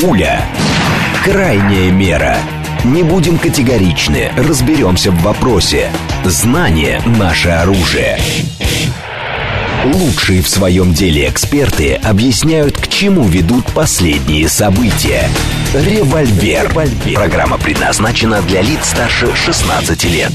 Пуля. Крайняя мера. Не будем категоричны, разберемся в вопросе. Знание – наше оружие. Лучшие в своем деле эксперты объясняют, к чему ведут последние события. Револьвер. Программа предназначена для лиц старше 16 лет.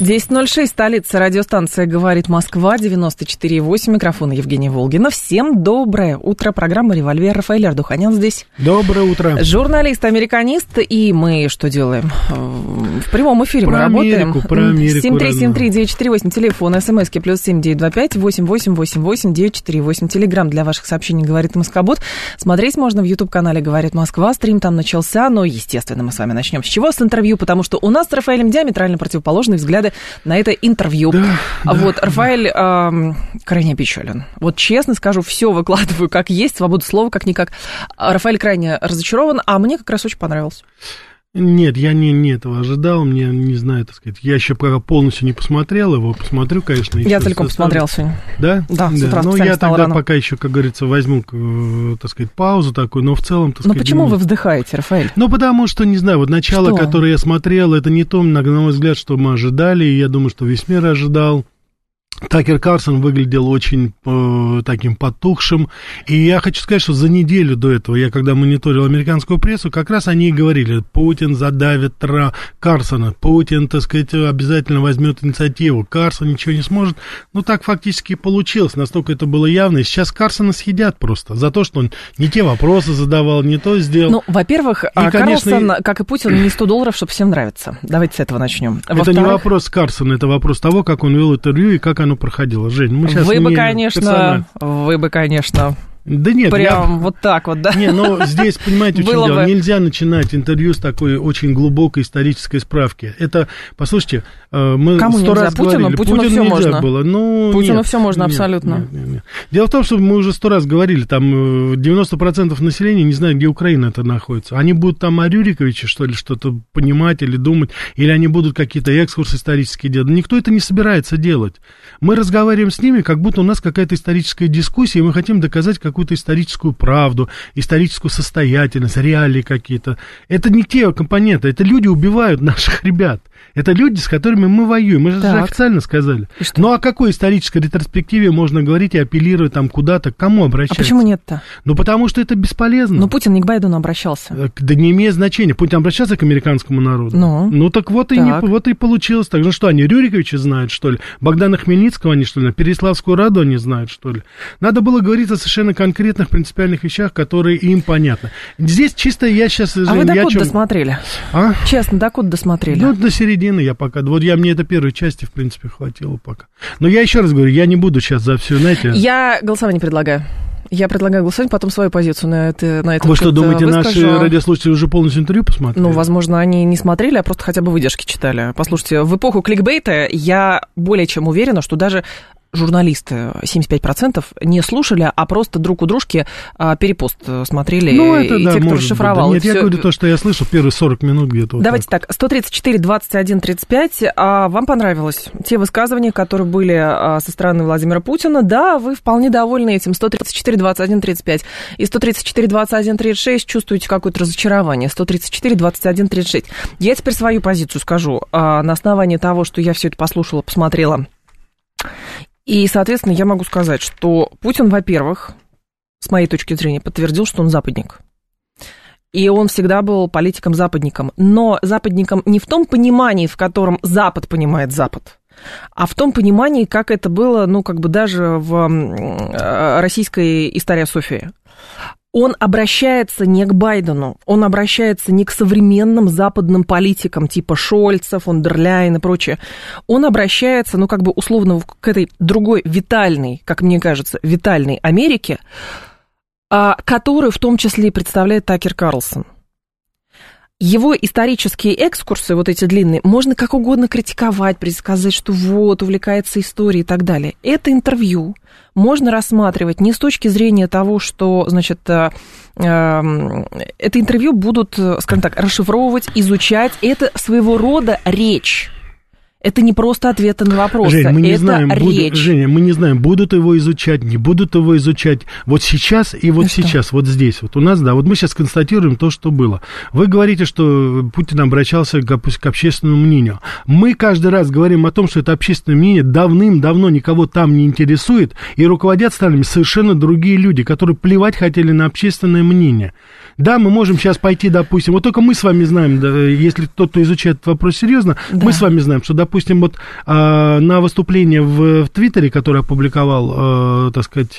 10.06, столица, радиостанция «Говорит Москва», 94.8, микрофон Евгения Волгина. Всем доброе утро. Программа «Револьвер». Рафаэль Ордуханян здесь. Доброе утро. Журналист-американист, и мы что делаем? В прямом эфире про мы Америку, работаем. Про Америку, 7373948, телефон, смски, плюс 7925-8888-948, телеграмм для ваших сообщений «Говорит Москобот». Смотреть можно в YouTube-канале «Говорит Москва», стрим там начался, но, естественно, мы с вами начнем с чего? С интервью, потому что у нас с Рафаэлем диаметрально противоположные взгляды на это интервью. Да, вот, да, Рафаэль крайне опечален. Вот честно скажу, все выкладываю как есть, свободу слова как-никак. Рафаэль крайне разочарован, а мне как раз очень понравился. Нет, я не этого ожидал, мне, не знаю, так сказать, я еще пока полностью не посмотрел его, посмотрю, конечно. Я целиком посмотрел сегодня. Да? Да, с утра. Но я тогда рано. Пока еще, как говорится, возьму, так сказать, паузу такую, но в целом, так сказать... Ну почему вы вздыхаете, Рафаэль? Ну потому что, не знаю, вот начало, которое я смотрел, это не то, на мой взгляд, что мы ожидали, и я думаю, что весь мир ожидал. Такер Карлсон выглядел очень таким потухшим, и я хочу сказать, что за неделю до этого, я когда мониторил американскую прессу, как раз они и говорили, Путин задавит Карлсона, Путин, так сказать, обязательно возьмет инициативу, Карлсон ничего не сможет, ну так фактически и получилось, настолько это было явно, и сейчас Карлсона съедят просто за то, что он не те вопросы задавал, не то сделал. Ну, во-первых, Карлсон, как и Путин, не 100 долларов, чтобы всем нравиться, давайте с этого начнем. Это не вопрос Карлсона, это вопрос того, как он вел интервью и как оно проходило. Жень, мы сейчас вы бы, конечно, да нет, прям вот так вот, да. Не, но здесь, понимаете, в чем дело? Нельзя начинать интервью с такой очень глубокой исторической справки. Это, послушайте, мы 100 раз говорили, Путину все можно было. Ну, Путину все можно абсолютно. Нет. Дело в том, что мы уже 100 раз говорили, там 90% населения не знают, где Украина-то находится. Они будут там о Рюриковиче, что ли, что-то понимать или думать, или они будут какие-то экскурсы исторические делать. Никто это не собирается делать. Мы разговариваем с ними, как будто у нас какая-то историческая дискуссия, и мы хотим доказать, какую-то историческую правду, историческую состоятельность, реалии какие-то. Это не те компоненты, это люди убивают наших ребят. Это люди, с которыми мы воюем. Мы же официально сказали. Ну, о какой исторической ретроспективе можно говорить и апеллировать там куда-то, к кому обращаться? А почему нет-то? Ну, потому что это бесполезно. Но Путин не к Байдену обращался. Да не имеет значения. Путин обращался к американскому народу. Ну, так вот и получилось. Так, ну что, они Рюриковича знают, что ли? Богдана Хмельницкого они, что ли? Переяславскую Раду они знают, что ли? Надо было говорить о совершенно конкретных принципиальных вещах, которые им понятны. Здесь чисто я сейчас... Жень, а вы докуда досмотрели? А? Честно, докуда досмотрели? Ну, до середины я пока... Вот мне это первой части, в принципе, хватило пока. Но я еще раз говорю, я не буду сейчас за все, знаете... Я голосование предлагаю. Я предлагаю голосовать, потом свою позицию на это. Вы что, думаете, выскажу. Наши радиослушатели уже полностью интервью посмотрели? Ну, возможно, они не смотрели, а просто хотя бы выдержки читали. Послушайте, в эпоху кликбейта я более чем уверена, что даже... журналисты, 75%, не слушали, а просто друг у дружки перепост смотрели, ну, это, и да, те, кто расшифровал. Да. Нет, я говорю то, что я слышал, первые 40 минут где-то. Вот давайте так, 134-21-35, вам понравилось те высказывания, которые были со стороны Владимира Путина, да, вы вполне довольны этим, 134-21-35, и 134-21-36 чувствуете какое-то разочарование, 134-21-36. Я теперь свою позицию скажу, на основании того, что я все это послушала, посмотрела. И, соответственно, я могу сказать, что Путин, во-первых, с моей точки зрения, подтвердил, что он западник. И он всегда был политиком-западником. Но западником не в том понимании, в котором Запад понимает Запад, а в том понимании, как это было, ну, как бы даже в российской историософии. Он обращается не к Байдену, он обращается не к современным западным политикам типа Шольца, фон дер Ляйен и прочее. Он обращается, ну, как бы условно, к этой другой витальной, как мне кажется, витальной Америке, которую в том числе и представляет Такер Карлсон. Его исторические экскурсы, вот эти длинные, можно как угодно критиковать, предсказать, что вот, увлекается историей и так далее. Это интервью можно рассматривать не с точки зрения того, что, значит, это интервью будут, скажем так, расшифровывать, изучать. Это своего рода речь. Это не просто ответы на вопросы, Жень, мы не это знаем, речь. Женя, мы не знаем, будут его изучать, не будут его изучать. Вот сейчас и вот сейчас, вот здесь. Вот у нас, да, вот мы сейчас констатируем то, что было. Вы говорите, что Путин обращался к общественному мнению. Мы каждый раз говорим о том, что это общественное мнение давным-давно никого там не интересует, и руководят странами совершенно другие люди, которые плевать хотели на общественное мнение. Да, мы можем сейчас пойти, допустим, вот только мы с вами знаем, да, если кто-то изучает этот вопрос серьезно, да. Мы с вами знаем, что, допустим, вот на выступление в Твиттере, которое опубликовал, так сказать,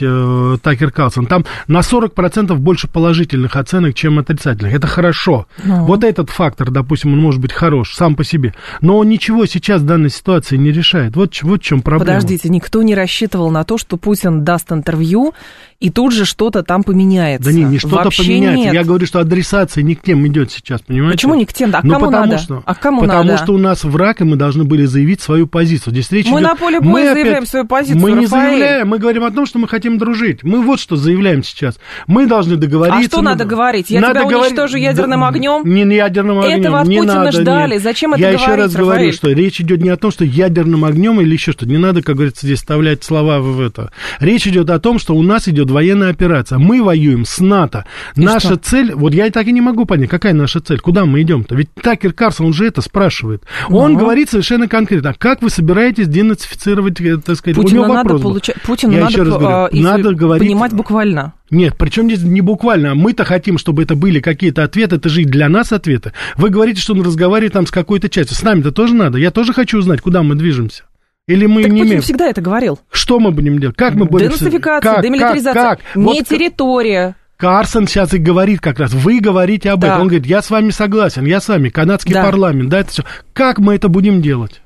Такер Карлсон, там на 40% больше положительных оценок, чем отрицательных. Это хорошо. Но. Вот этот фактор, допустим, он может быть хорош сам по себе, но он ничего сейчас в данной ситуации не решает. Вот в чем проблема. Подождите, никто не рассчитывал на то, что Путин даст интервью, и тут же что-то там поменяется. Да не что-то вообще поменяется. Нет. Я говорю, что адресация не к тем идет сейчас, понимаете? Почему не к тем? А кому надо? Потому что у нас враг, и мы должны были заявить свою позицию. Здесь речь идет... на поле боя заявляем свою позицию, мы Рафаэль. Не заявляем, мы говорим о том, что мы хотим дружить. Мы вот что заявляем сейчас. Мы должны договориться. А что надо говорить? Я надо тебя уничтожу ядерным огнем? Не ядерным огнем. Этого от Путина ждали. Нет. Зачем это говорить, Рафаэль? Я еще раз говорю, что речь идет не о том, что ядерным огнем или еще что-то. Не надо, как говорится, здесь вставлять слова в это. Речь идет о том, что у нас идет военная операция. Мы воюем с НАТО. И наша цель... Вот я и так и не могу понять, какая наша цель, куда мы идем-то. Ведь Такер Карлсон, он же это спрашивает. Он говорит совершенно конкретно, как вы собираетесь денацифицировать, так сказать, Путина у него вопрос. Путину я еще раз говорю, надо говорить... понимать буквально. Нет, причем здесь не буквально. Мы-то хотим, чтобы это были какие-то ответы. Это же и для нас ответы. Вы говорите, что он разговаривает там с какой-то частью. С нами-то тоже надо. Я тоже хочу узнать, куда мы движемся. Или мы так не Путин всегда это говорил. Что мы будем делать? Как мы будем... Денацификация, демилитаризация, не вот территория... Карсон сейчас и говорит как раз, вы говорите об этом. Он говорит, я с вами согласен, я с вами, канадский парламент, да, это все. Как мы это будем делать?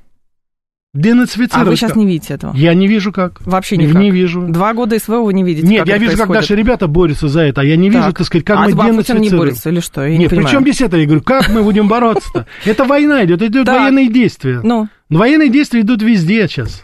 Денацифицировать. А вы сейчас не видите этого? Я не вижу как. Вообще никак? Не вижу. 2 года СВО вы не видите. Нет, я вижу, как наши ребята борются за это, а я не вижу, так сказать, как мы денацифицируем. А Путин не борется или что? Нет, при чем здесь это? Я говорю, как мы будем бороться-то? Это война идет военные действия. Военные действия идут везде сейчас.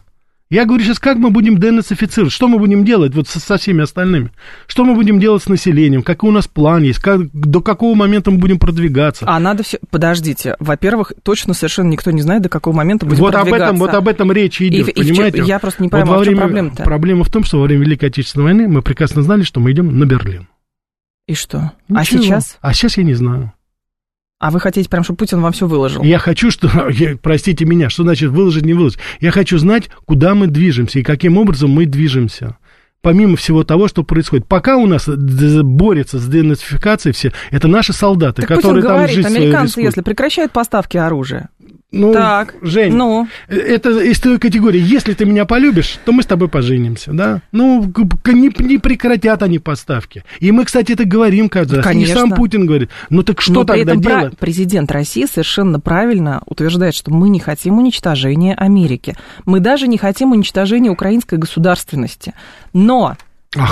Я говорю сейчас, как мы будем денацифицировать, что мы будем делать вот со всеми остальными, что мы будем делать с населением, какой у нас план есть, до какого момента мы будем продвигаться. А надо все... Подождите, во-первых, точно совершенно никто не знает, до какого момента будем продвигаться. Вот об этом речь идет, понимаете? Я просто не понимаю, в чем проблема-то. Проблема в том, что во время Великой Отечественной войны мы прекрасно знали, что мы идем на Берлин. И что? Ничего. А сейчас? А сейчас я не знаю. А вы хотите прям, чтобы Путин вам все выложил? Я хочу, простите меня, что значит выложить, не выложить? Я хочу знать, куда мы движемся и каким образом мы движемся. Помимо всего того, что происходит. Пока у нас борются с денацификацией все, это наши солдаты, так которые Путин там говорит, жизнь свою рискуют. Американцы, если прекращают поставки оружия... Жень, это из той категории, если ты меня полюбишь, то мы с тобой поженимся, да? Не прекратят они поставки. И мы, кстати, это говорим каждый раз. Конечно. Не сам Путин говорит. Ну так что тогда делать? Президент России совершенно правильно утверждает, что мы не хотим уничтожения Америки. Мы даже не хотим уничтожения украинской государственности. Но...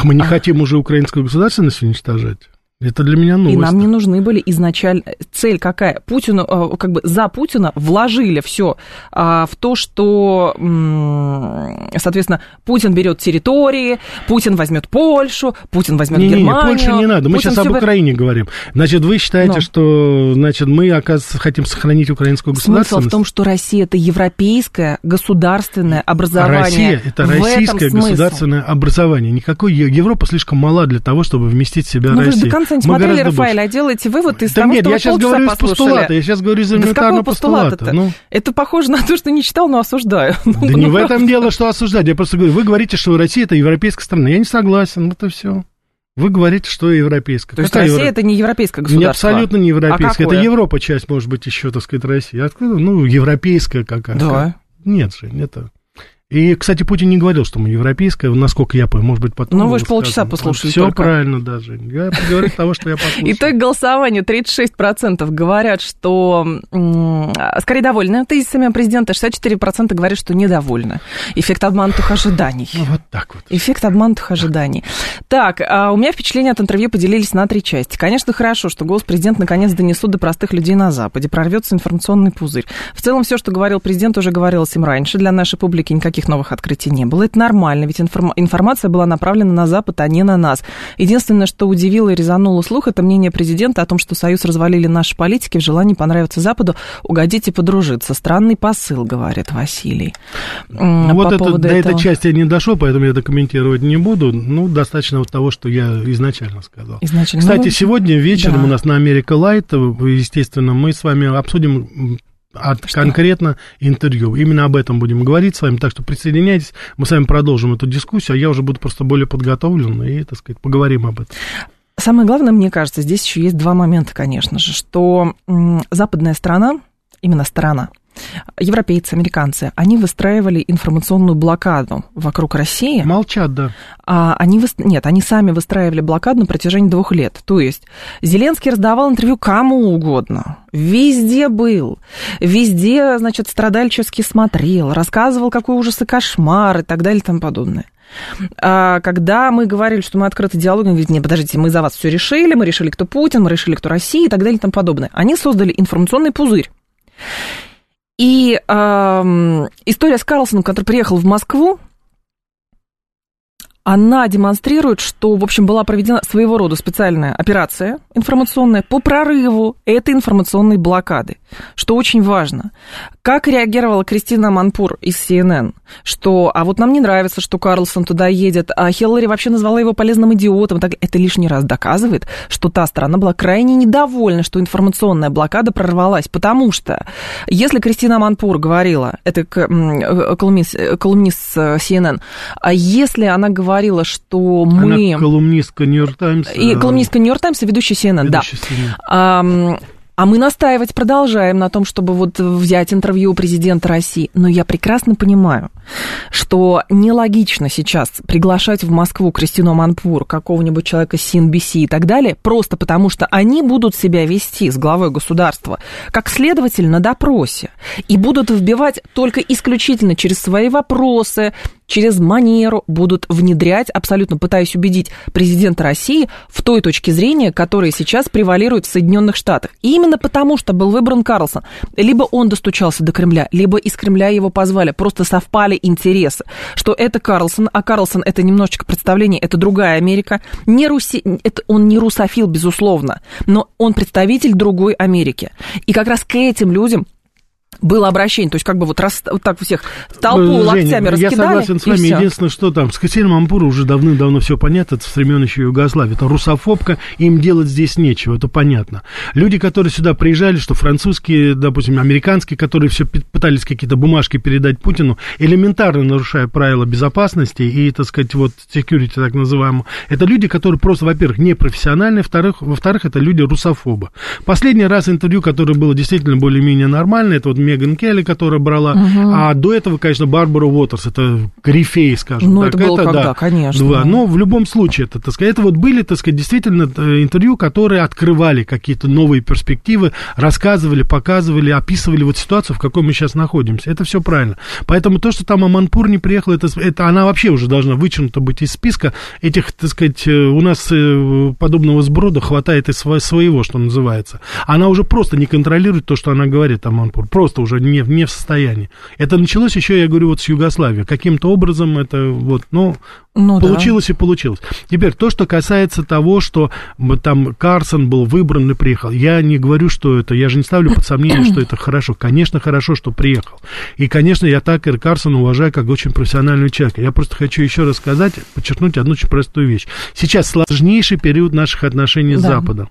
мы не хотим уже украинскую государственность уничтожать? Это для меня новость. И нам не нужны были изначально... Цель какая? Путину, как бы за Путина вложили все в то, что, соответственно, Путин берет территории, Путин возьмет Польшу, Путин возьмет Германию. Польшу не надо. Мы Путин сейчас об Украине говорим. Значит, вы считаете, что мы, оказывается, хотим сохранить украинскую государственность? Смысл в том, что Россия – это европейское государственное образование. Россия – это российское государственное образование. Никакой Европа слишком мала для того, чтобы вместить в себя Россию. Не смотрели, Рафаэль, а делаете выводы из того, что вы полчаса послушали. Нет, я сейчас говорю из постулата, я сейчас говорю из элементарного постулата. Это похоже на то, что не читал, но осуждаю. Да не в этом дело, что осуждать. Я просто говорю, вы говорите, что Россия – это европейская страна. Я не согласен, это все. Вы говорите, что европейская. То есть Россия – это не европейское государство? Абсолютно не европейское. Это Европа часть, может быть, еще, так сказать, России. Откуда? Европейская какая-то. Да. Нет, Жень, это... И, кстати, Путин не говорил, что мы европейская, насколько я понял, может быть, потом... вы же полчаса послушали. Все правильно даже. Я говорю того, что я послушал. Итог голосования. 36% говорят, что скорее довольны тезисами президента, 64% говорят, что недовольны. Эффект обманутых ожиданий. Вот так вот. Эффект обманутых ожиданий. Так, у меня впечатления от интервью поделились на 3 части. Конечно, хорошо, что голос президента наконец донесут до простых людей на Западе, прорвется информационный пузырь. В целом, все, что говорил президент, уже говорилось им раньше. Для нашей публики никаких никаких новых открытий не было. Это нормально, ведь информация была направлена на Запад, а не на нас. Единственное, что удивило и резануло слух, это мнение президента о том, что Союз развалили наши политики в желании понравиться Западу, угодить и подружиться. Странный посыл, говорит Василий. Вот это, до этой части я не дошел, поэтому я это комментировать не буду. Ну, достаточно вот того, что я изначально сказал. Кстати, сегодня вечером у нас на Америка Лайт, естественно, мы с вами обсудим конкретно интервью. Именно об этом будем говорить с вами, так что присоединяйтесь, мы с вами продолжим эту дискуссию, а я уже буду просто более подготовлен и, так сказать, поговорим об этом. Самое главное, мне кажется, здесь еще есть два момента, конечно же, что западная страна, именно страна, европейцы, американцы, они выстраивали информационную блокаду вокруг России. Молчат, да. Они сами выстраивали блокаду на протяжении 2 лет. То есть Зеленский раздавал интервью кому угодно. Везде был. Везде, значит, страдальчески смотрел, рассказывал, какой ужас и кошмар и так далее и тому подобное. Когда мы говорили, что мы открыты диалогом, говорит, нет, подождите, мы за вас все решили, мы решили, кто Путин, мы решили, кто Россия и так далее и тому подобное. Они создали информационный пузырь. И история с Карлсоном, который приехал в Москву, она демонстрирует, что, в общем, была проведена своего рода специальная операция информационная по прорыву этой информационной блокады, что очень важно. Как реагировала Кристина Манпур из CNN, что «а вот нам не нравится, что Карлсон туда едет», а Хиллари вообще назвала его полезным идиотом. Так, это лишний раз доказывает, что та страна была крайне недовольна, что информационная блокада прорвалась, потому что если Кристина Манпур говорила, это колумнист CNN, а если она говорила, что мы... Она колумнистка Нью-Йорк Таймс. И колумнистка Нью-Йорк Таймс и ведущая CNN, CNN. А мы настаивать продолжаем на том, чтобы вот взять интервью у президента России. Но я прекрасно понимаю, что нелогично сейчас приглашать в Москву Кристину Манпур, какого-нибудь человека с CNBC и так далее, просто потому что они будут себя вести с главой государства как следователь на допросе и будут вбивать только исключительно через свои вопросы, через манеру, будут внедрять, абсолютно пытаясь убедить президента России в той точке зрения, которая сейчас превалирует в Соединенных Штатах. И именно потому, что был выбран Карлсон. Либо он достучался до Кремля, либо из Кремля его позвали. Просто совпали интересы, что это Карлсон, а Карлсон это немножечко представление, это другая Америка. Он не русофил, безусловно, но он представитель другой Америки. И как раз к этим людям было обращение, то есть как бы вот, вот так всех толпу локтями раскидали. Я согласен с вами, единственное, что там с Кристиной Манпур уже давным-давно все понятно, это со времен еще Югославии, это русофобка, им делать здесь нечего, это понятно. Люди, которые сюда приезжали, что французские, допустим, американские, которые все пытались какие-то бумажки передать Путину, элементарно нарушая правила безопасности и, так сказать, вот security так называемую, это люди, которые просто, во-первых, непрофессиональные, во-вторых, это люди русофобы. Последний раз интервью, которое было действительно более-менее нормально, это вот Меган Келли, которая брала, а до этого, конечно, Барбара Уотерс, это корифей, скажем так. Ну, это было когда, да, конечно. Да. Но в любом случае, это, так сказать, это вот были, так сказать, действительно интервью, которые открывали какие-то новые перспективы, рассказывали, показывали, описывали вот ситуацию, в какой мы сейчас находимся. Это все правильно. Поэтому то, что там Манпур не приехала, это она вообще уже должна вычеркнута быть из списка этих, так сказать, у нас подобного сброда хватает и своего, что называется. Она уже просто не контролирует то, что она говорит о Манпур. Просто уже не в состоянии. Это началось еще, я говорю, вот с Югославии. Каким-то образом это вот, получилось да. И получилось. Теперь, то, что касается того, что там Карлсон был выбран и приехал. Я не говорю, что это, я же не ставлю под сомнение, что это хорошо. Конечно, хорошо, что приехал. И, конечно, я Такера Карлсона уважаю как очень профессионального человека. Я просто хочу еще раз сказать, подчеркнуть одну очень простую вещь. Сейчас сложнейший период наших отношений с Западом.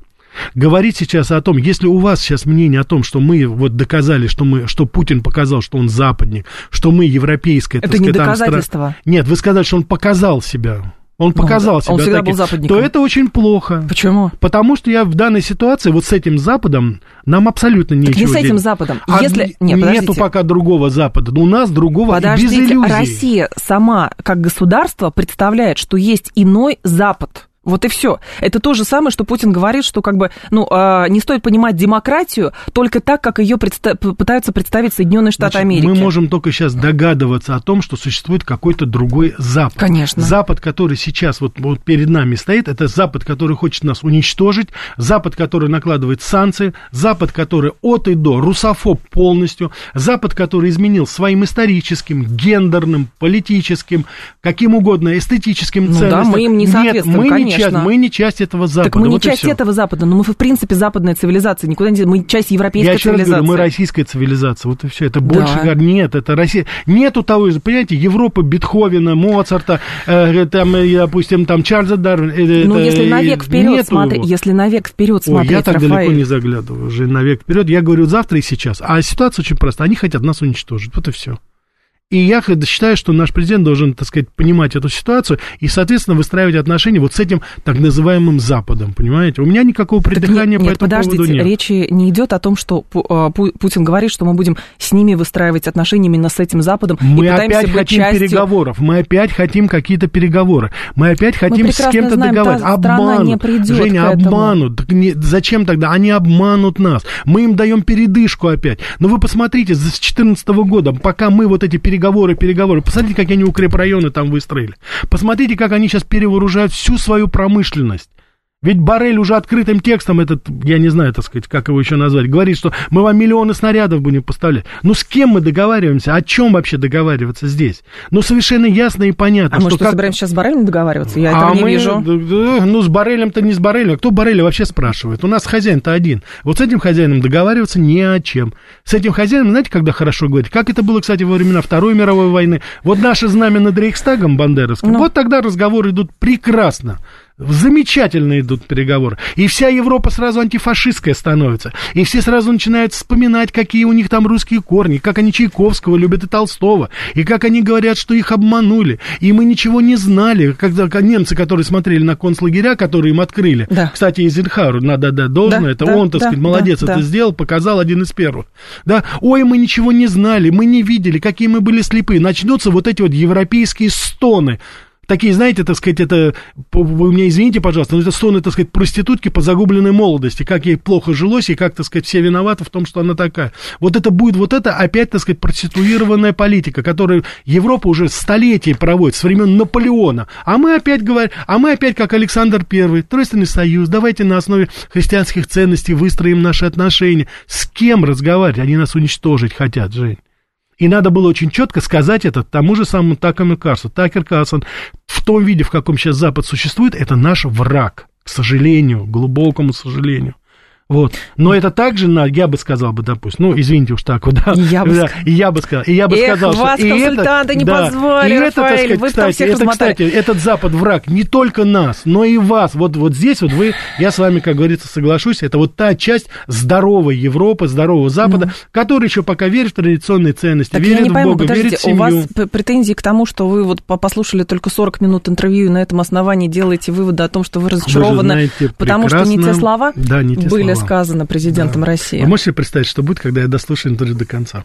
Говорить сейчас о том, если у вас сейчас мнение о том, что мы вот доказали, что Путин показал, что он западник, что мы европейская... Это не доказательство. Нет, вы сказали, что он показал себя. Он показал себя он всегда был западником. То это очень плохо. Почему? Потому что я в данной ситуации вот с этим Западом нам абсолютно нечего делать. Не с этим Западом. Если... Нету пока другого Запада. У нас другого без иллюзий. Россия сама как государство представляет, что есть иной Запад. Вот и все. Это то же самое, что Путин говорит, что как бы, не стоит понимать демократию только так, как ее пытаются представить Соединенные Штаты Америки. Мы можем только сейчас догадываться о том, что существует какой-то другой Запад. Конечно. Запад, который сейчас вот перед нами стоит, это Запад, который хочет нас уничтожить, Запад, который накладывает санкции, Запад, который от и до русофоб полностью, Запад, который изменил своим историческим, гендерным, политическим, каким угодно, эстетическим ценностям. Да, мы им не соответствуем, мы не часть этого Запада. Так мы не часть этого Запада, но мы, в принципе, западная цивилизация. Никуда не... Мы часть европейской цивилизации. Я еще раз говорю, мы российская цивилизация. Вот и все. Это больше... Да. Нет, это Россия. Нету того, понимаете, Европы, Бетховена, Моцарта, допустим, там Чарльза Дарвина. Если навек вперед смотреть, я так далеко не заглядываю уже навек вперед. Я говорю завтра и сейчас. А ситуация очень проста. Они хотят нас уничтожить. Вот и все. И я считаю, что наш президент должен, так сказать, понимать эту ситуацию и, соответственно, выстраивать отношения вот с этим так называемым Западом, понимаете? У меня никакого придыхания по этому поводу нет. Подождите, речи не идет о том, что Путин говорит, что мы будем с ними выстраивать отношения именно с этим Западом. Мы опять хотим переговоров, мы опять хотим какие-то переговоры, мы опять хотим с кем-то договариваться. Обманут, Женя, обманут. Зачем тогда? Они обманут нас. Мы им даем передышку опять. Но вы посмотрите, с 2014 года, пока мы вот эти переговоры. Посмотрите, как они укрепрайоны там выстроили. Посмотрите, как они сейчас перевооружают всю свою промышленность. Ведь Боррель уже открытым текстом, я не знаю, так сказать, как его еще назвать, говорит, что мы вам миллионы снарядов будем поставлять. Ну, с кем мы договариваемся? О чем вообще договариваться здесь? Ну, совершенно ясно и понятно. А мы собираемся сейчас с Боррелем договариваться? Я этого не вижу. Ну, с Боррелем-то не с Боррелем. Кто Борреля вообще спрашивает? У нас хозяин-то один. Вот с этим хозяином договариваться ни о чем. С этим хозяином, знаете, когда хорошо говорить? Как это было, кстати, во времена Второй мировой войны. Вот наше знамя над Рейхстагом бандеровским. Вот тогда разговоры идут прекрасно. Замечательно идут переговоры. И вся Европа сразу антифашистская становится. И все сразу начинают вспоминать, какие у них там русские корни, как они Чайковского любят и Толстого, и как они говорят, что их обманули. И мы ничего не знали. Когда немцы, которые смотрели на концлагеря, которые им открыли. Да. Кстати, Эйзенхауэру надо отдать должное. Молодец, сделал, показал один из первых. Да? Ой, мы ничего не знали, мы не видели, какие мы были слепы. Начнутся вот эти вот европейские стоны. Такие, знаете, так сказать, это, вы меня извините, пожалуйста, но это стоны, так сказать, проститутки по загубленной молодости, как ей плохо жилось и как, так сказать, все виноваты в том, что она такая. Вот это будет, опять, так сказать, проституированная политика, которую Европа уже столетия проводит, со времен Наполеона. А мы опять говорим, как Александр I, Тройственный союз, давайте на основе христианских ценностей выстроим наши отношения. С кем разговаривать? Они нас уничтожить хотят, Жень. И надо было очень четко сказать это тому же самому Такеру Карлсону. Такер Карлсон в том виде, в каком сейчас Запад существует, это наш враг, к сожалению, глубокому сожалению. Вот. Но это также, я бы сказал, что... вас, консультанты, не позвали, Рафаэль, вы там всех размотали. Кстати, этот Запад враг не только нас, но и вас. Вот здесь вот вы, я с вами, как говорится, соглашусь, это вот та часть здоровой Европы, здорового Запада, который еще пока верит в традиционные ценности, так верит в Бога, верит в семью. У вас претензии к тому, что вы послушали только 40 минут интервью, и на этом основании делаете выводы о том, что вы разочарованы, потому что не те слова были сказано президентом России. Вы можете представить, что будет, когда я дослушаю интервью до конца?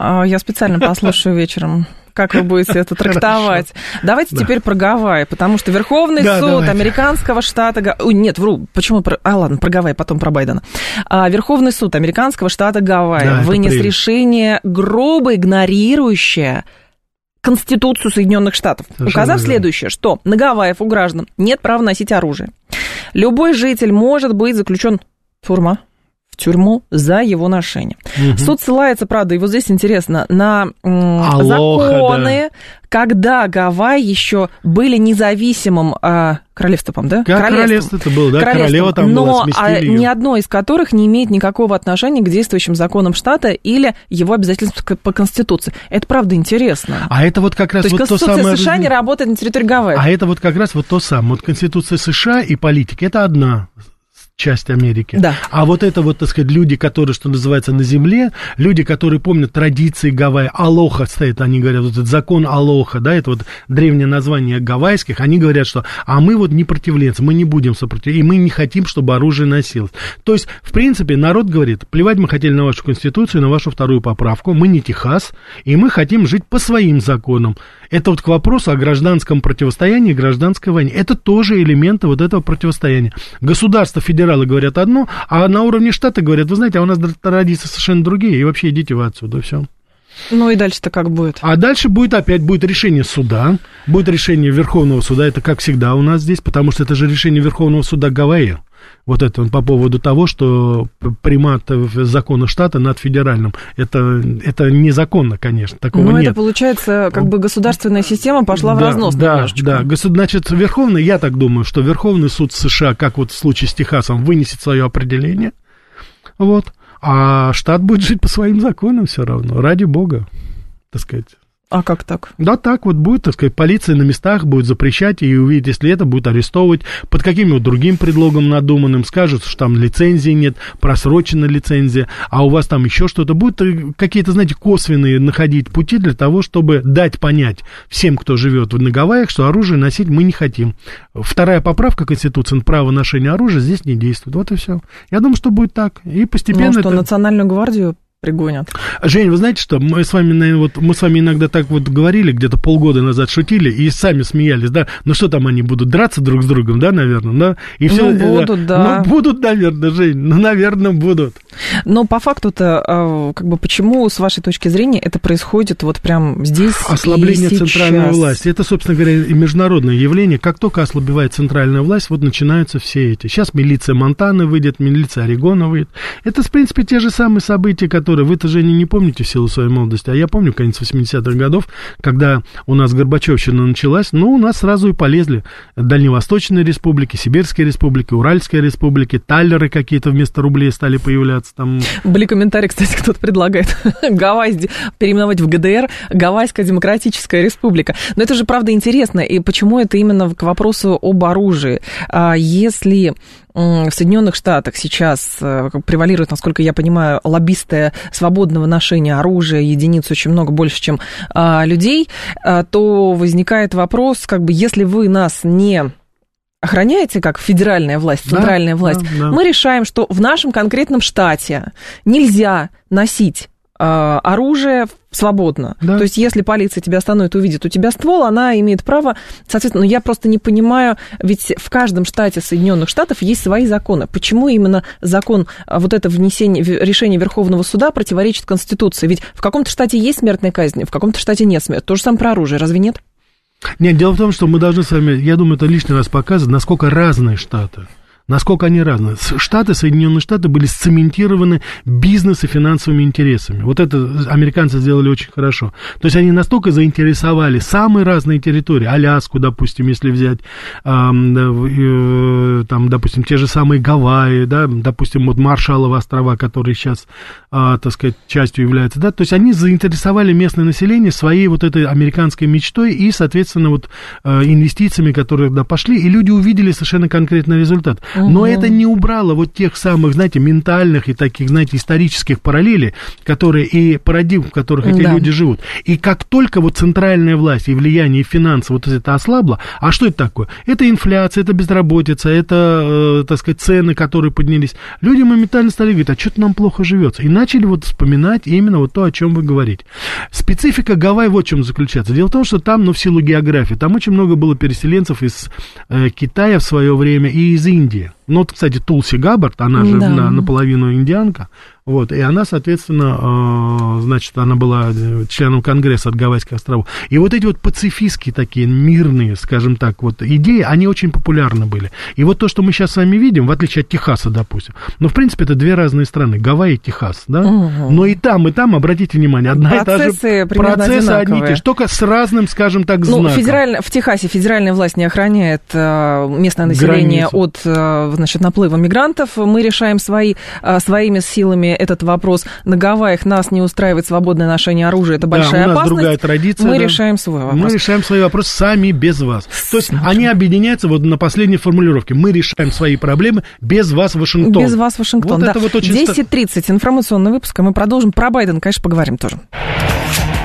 Я специально послушаю вечером, как вы будете это трактовать. Давайте теперь про Гавайи, потому что Верховный суд американского штата... про Гавайи, потом про Байдена. Верховный суд американского штата Гавайи вынес решение, грубо игнорирующее Конституцию Соединенных Штатов, указав следующее, что на Гавайях у граждан нет права носить оружие. Любой житель может быть заключен в тюрьму за его ношение. Суд ссылается, правда, и вот здесь интересно, на законы, когда Гавайи еще были независимым королевством, да? Королевство это было, да, королева там была, сместили её. Но ни одно из которых не имеет никакого отношения к действующим законам штата или его обязательствам по Конституции. Это, правда, интересно. А это вот как раз то Конституция самое... США не работает на территории Гавайи. А это вот как раз вот то самое. Вот Конституция США и политики – это одна часть Америки. Да. А вот это вот, так сказать, люди, которые, что называется, на земле, люди, которые помнят традиции Гавайи, алоха стоит, они говорят, вот этот закон алоха, да, это вот древнее название гавайских, они говорят, что, мы не противленцы, мы не будем сопротивляться, и мы не хотим, чтобы оружие носилось. То есть, в принципе, народ говорит, плевать мы хотели на вашу конституцию, на вашу вторую поправку, мы не Техас, и мы хотим жить по своим законам. Это вот к вопросу о гражданском противостоянии, гражданской войне. Это тоже элементы вот этого противостояния. Государства, федералы говорят одно, а на уровне штата говорят, вы знаете, а у нас традиции совершенно другие, и вообще идите вы отсюда, все. Ну и дальше-то как будет? А дальше будет опять, будет решение суда, будет решение Верховного суда, это как всегда у нас здесь, потому что это же решение Верховного суда Гавайи. Вот это он по поводу того, что примат закона штата над федеральным. Это незаконно, конечно, такого нет. Но это получается, как бы государственная система пошла в разнос немножечко. Да, значит, Верховный, я так думаю, что Верховный суд США, как вот в случае с Техасом, вынесет свое определение, вот. А штат будет жить по своим законам все равно, ради бога, так сказать. А как так? Да так вот будет, так сказать, полиция на местах будет запрещать и увидеть, если это, будет арестовывать. Под каким-нибудь другим предлогом надуманным скажут, что там лицензии нет, просрочена лицензия, а у вас там еще что-то. Будут какие-то, знаете, косвенные находить пути для того, чтобы дать понять всем, кто живет на Гавайях, что оружие носить мы не хотим. Вторая поправка Конституции на право ношения оружия здесь не действует. Вот и все. Я думаю, что будет так. И постепенно... Ну что, это... Национальную гвардию... пригонят. Жень, вы знаете, что мы с вами, наверное, вот, мы с вами иногда так вот говорили, где-то полгода назад шутили и сами смеялись, да, ну что там они будут драться друг с другом, да, наверное, да? И все, ну, будут, да. Ну, будут, наверное, Жень, ну, наверное, будут. Но по факту-то, как бы, почему, с вашей точки зрения, это происходит вот прям здесь и сейчас? Ослабление центральной власти. Это, собственно говоря, и международное явление. Как только ослабевает центральная власть, вот начинаются все эти. Сейчас милиция Монтаны выйдет, милиция Орегона выйдет. Это, в принципе, те же самые события, которые вы-то, Женя, не помните в силу своей молодости, а я помню конец 80-х годов, когда у нас Горбачевщина началась, но у нас сразу и полезли дальневосточные республики, сибирские республики, уральские республики, таллеры какие-то вместо рублей стали появляться там. Были комментарии, кстати, кто-то предлагает Гавайи переименовать в ГДР, Гавайская демократическая республика. Но это же, правда, интересно, и почему это именно к вопросу об оружии. Если... в Соединенных Штатах сейчас превалирует, насколько я понимаю, лоббисты свободного ношения оружия, единиц очень много, больше, чем людей, то возникает вопрос, как бы, если вы нас не... охраняете, как федеральная власть, центральная власть, мы решаем, что в нашем конкретном штате нельзя носить оружие свободно. Да. То есть, если полиция тебя остановит, увидит у тебя ствол, она имеет право, соответственно, я просто не понимаю, ведь в каждом штате Соединенных Штатов есть свои законы. Почему именно закон, вот это внесение, решение Верховного суда противоречит Конституции? Ведь в каком-то штате есть смертная казнь, в каком-то штате нет смерти. То же самое про оружие, разве нет? Нет, дело в том, что мы должны с вами, я думаю, это лишний раз показывает, насколько разные штаты. Насколько они разные. Штаты, Соединенные Штаты были сцементированы бизнес и финансовыми интересами. Вот это американцы сделали очень хорошо. То есть они настолько заинтересовали самые разные территории. Аляску, допустим, если взять, там, допустим, те же самые Гавайи, да, допустим, вот Маршалловы острова, которые сейчас, так сказать, частью являются. Да, то есть они заинтересовали местное население своей вот этой американской мечтой и, соответственно, вот инвестициями, которые туда пошли, и люди увидели совершенно конкретный результат. Но это не убрало вот тех самых, знаете, ментальных и таких, знаете, исторических параллелей, которые и парадигм, в которых эти люди живут. И как только вот центральная власть и влияние, и финансы вот это ослабло, а что это такое? Это инфляция, это безработица, это, так сказать, цены, которые поднялись. Люди моментально стали говорить, а что-то нам плохо живется. И начали вот вспоминать именно вот то, о чем вы говорите. Специфика Гавайи вот в чем заключается. Дело в том, что там, ну, в силу географии, там очень много было переселенцев из Китая в свое время и из Индии. Ну, вот, кстати, Тулси Габбард, она же наполовину индианка, вот, и она, соответственно, значит, она была членом Конгресса от Гавайских островов. И вот эти вот пацифистские такие, мирные, скажем так, вот идеи, они очень популярны были. И вот то, что мы сейчас с вами видим, в отличие от Техаса, допустим, ну, в принципе, это две разные страны, Гавайи и Техас, да? Угу. Но и там, обратите внимание, одна процессы и та же... Процессы одни и те же, только с разным, скажем так, знаком. Ну, в Техасе федеральная власть не охраняет местное население от, значит, наплыва мигрантов. Мы решаем своими силами этот вопрос. На Гавайях нас не устраивает свободное ношение оружия, это большая опасность. У нас другая традиция. Мы решаем свой вопрос. Мы решаем свои вопросы сами, без вас. То есть они объединяются вот на последней формулировке. Мы решаем свои проблемы без вас, Вашингтон. Без вас, Вашингтон, вот да. Это вот очень... 10:30, информационный выпуск, и мы продолжим. Про Байдена, конечно, поговорим тоже.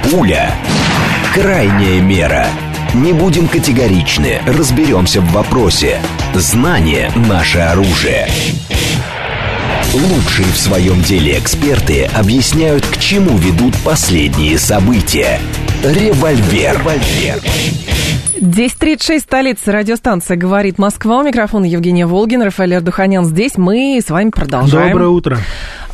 Пуля. Крайняя мера. Не будем категоричны, разберемся в вопросе. Знание – наше оружие. Лучшие в своем деле эксперты объясняют, к чему ведут последние события. Револьвер. 10:36, столица, радиостанция «Говорит Москва». У микрофона Евгения Волгина, Рафаэль Ордуханян здесь. Мы с вами продолжаем. Доброе утро.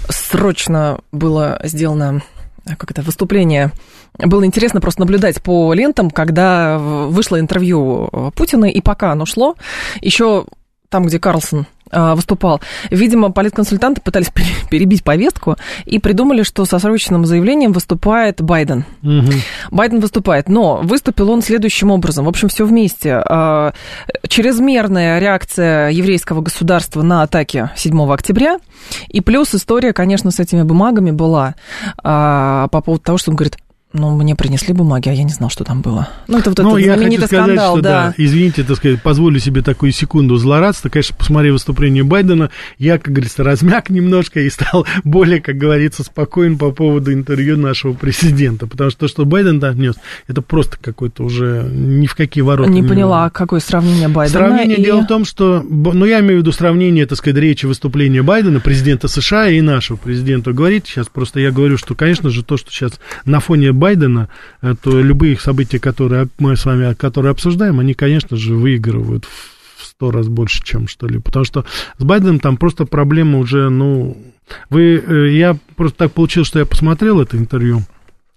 Срочно было сделано... Как это выступление? Было интересно просто наблюдать по лентам, когда вышло интервью Путина, и пока оно шло, еще там, где Карлсон выступал, видимо, политконсультанты пытались перебить повестку и придумали, что со срочным заявлением выступает Байден. Угу. Байден выступает, но выступил он следующим образом. В общем, все вместе. Чрезмерная реакция еврейского государства на атаки 7 октября. И плюс история, конечно, с этими бумагами была по поводу того, что он говорит... Ну, мне принесли бумаги, а я не знал, что там было. Ну, это вот этот знаменитый скандал, что, да. Извините, так сказать, позволю себе такую секунду злорадства. Конечно, посмотрев выступление Байдена, я, как говорится, размяк немножко и стал более, как говорится, спокоен по поводу интервью нашего президента. Потому что то, что Байден там нес, это просто какой-то уже ни в какие ворота. Не поняла, какое сравнение Байдена. Сравнение и... дело в том, что... Ну, я имею в виду сравнение, так сказать, речи выступления Байдена, президента США и нашего президента. Говорит сейчас, просто я говорю, что, конечно же, то, что сейчас на фоне Байдена, то любые события, которые мы с вами обсуждаем, они, конечно же, выигрывают в 100 раз больше, чем что-либо. Потому что с Байденом там просто проблема уже, ну... Я просто так получилось, что я посмотрел это интервью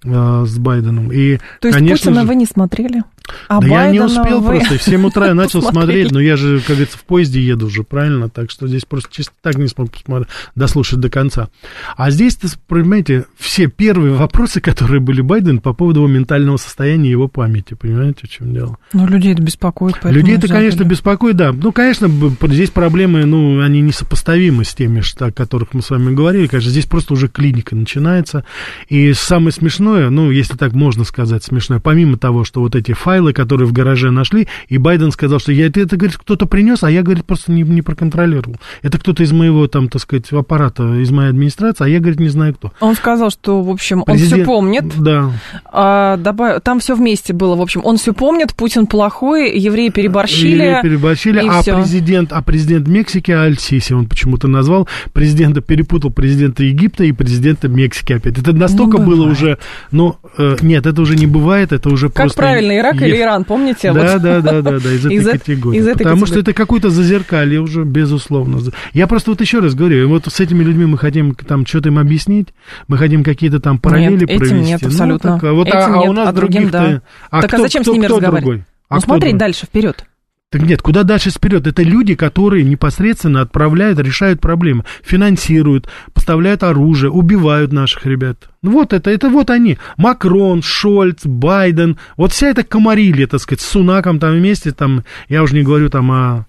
с Байденом. И, то есть Путина же, вы не смотрели? А да, Байдена я не успел просто. В 7 утра я начал смотреть, но я же, как говорится, в поезде еду уже, правильно? Так что здесь просто чисто так не смог посмотреть, дослушать до конца. А здесь, понимаете, все первые вопросы, которые были Байден по поводу его ментального состояния, его памяти, понимаете, в чем дело? Ну, людей это беспокоит. Людей это, конечно, беспокоит, да. Ну, конечно, здесь проблемы, ну, они несопоставимы с теми, о которых мы с вами говорили. Конечно, здесь просто уже клиника начинается. И самое смешное, ну, если так можно сказать, смешное, помимо того, что вот эти файлы, которые в гараже нашли, и Байден сказал, что я это, говорит, кто-то принес, а я, говорит, просто не проконтролировал. Это кто-то из моего, там, так сказать, аппарата, из моей администрации, а я, говорит, не знаю кто. Он сказал, что, в общем, он все помнит. Да. Там все вместе было, в общем, он все помнит, Путин плохой, евреи переборщили. Президент Мексики Аль-Сиси, он почему-то назвал, президента перепутал президента Египта и президента Мексики опять. Это настолько было уже, но нет, это уже не бывает, это уже как просто... Как правильно, Ирак или Иран, помните? Да, вот. да, из этой категории. Потому что это какое-то зазеркалье уже, безусловно. Я просто вот еще раз говорю, вот с этими людьми мы хотим там что-то им объяснить, мы хотим какие-то там параллели провести. Нет, абсолютно. Ну, так, вот, у нас других-то... Да. Так зачем с ними разговаривать? Ну, смотреть дальше, вперед. Так нет, куда дальше вперед? Это люди, которые непосредственно отправляют, решают проблемы, финансируют, поставляют оружие, убивают наших ребят. Вот это вот они. Макрон, Шольц, Байден, вот вся эта комарилья, так сказать, с Сунаком там вместе, там, я уже не говорю там о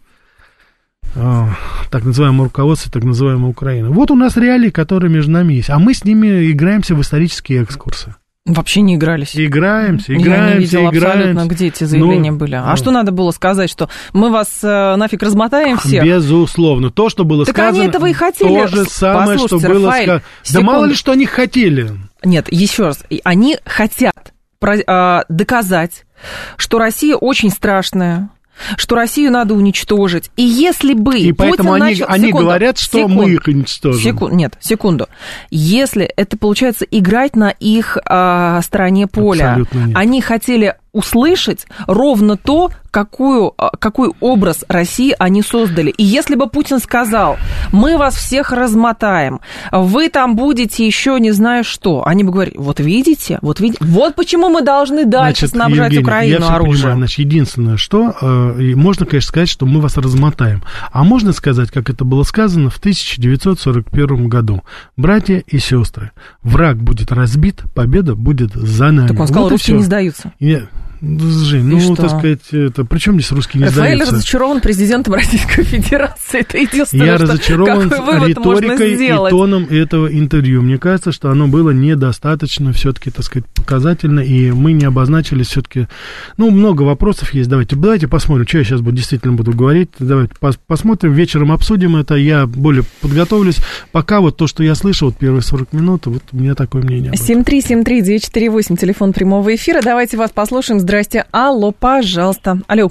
так называемом руководстве, так называемой Украины. Вот у нас реалии, которые между нами есть, а мы с ними играемся в исторические экскурсы. Вообще не игрались. Играемся. Я не видела абсолютно, где эти заявления были. А что надо было сказать, что мы вас нафиг размотаем всех? Безусловно. То, что было так сказано, они этого и хотели. То же самое, послушайте, что было сказано. Да мало ли, что они хотели. Нет, еще раз. Они хотят доказать, что Россия очень страшная, что Россию надо уничтожить. И если бы... И поэтому они говорят, что мы их уничтожим. Если это, получается, играть на их стороне поля. Абсолютно нет. Они хотели услышать ровно то, какой образ России они создали. И если бы Путин сказал, мы вас всех размотаем, вы там будете еще не знаю что, они бы говорили, вот видите, вот почему мы должны дальше снабжать Украину оружием. Понимаю, единственное, что можно, конечно, сказать, что мы вас размотаем. А можно сказать, как это было сказано в 1941 году. Братья и сестры, враг будет разбит, победа будет за нами. Так он сказал, вот русские не сдаются. Жень, ну, так сказать, при чем здесь русские не сдаются? Рафаэль разочарован президентом Российской Федерации. Это единственное, я разочарован риторикой и тоном этого интервью. Мне кажется, что оно было недостаточно все-таки, так сказать, показательно, и мы не обозначились все-таки... Ну, много вопросов есть. Давайте посмотрим, что я сейчас действительно буду говорить. Давайте посмотрим, вечером обсудим это. Я более подготовлюсь. Пока вот то, что я слышал, вот первые 40 минут, вот у меня такое мнение. 7373948, телефон прямого эфира. Давайте вас послушаем. Здрасте. Алло, пожалуйста. Алло.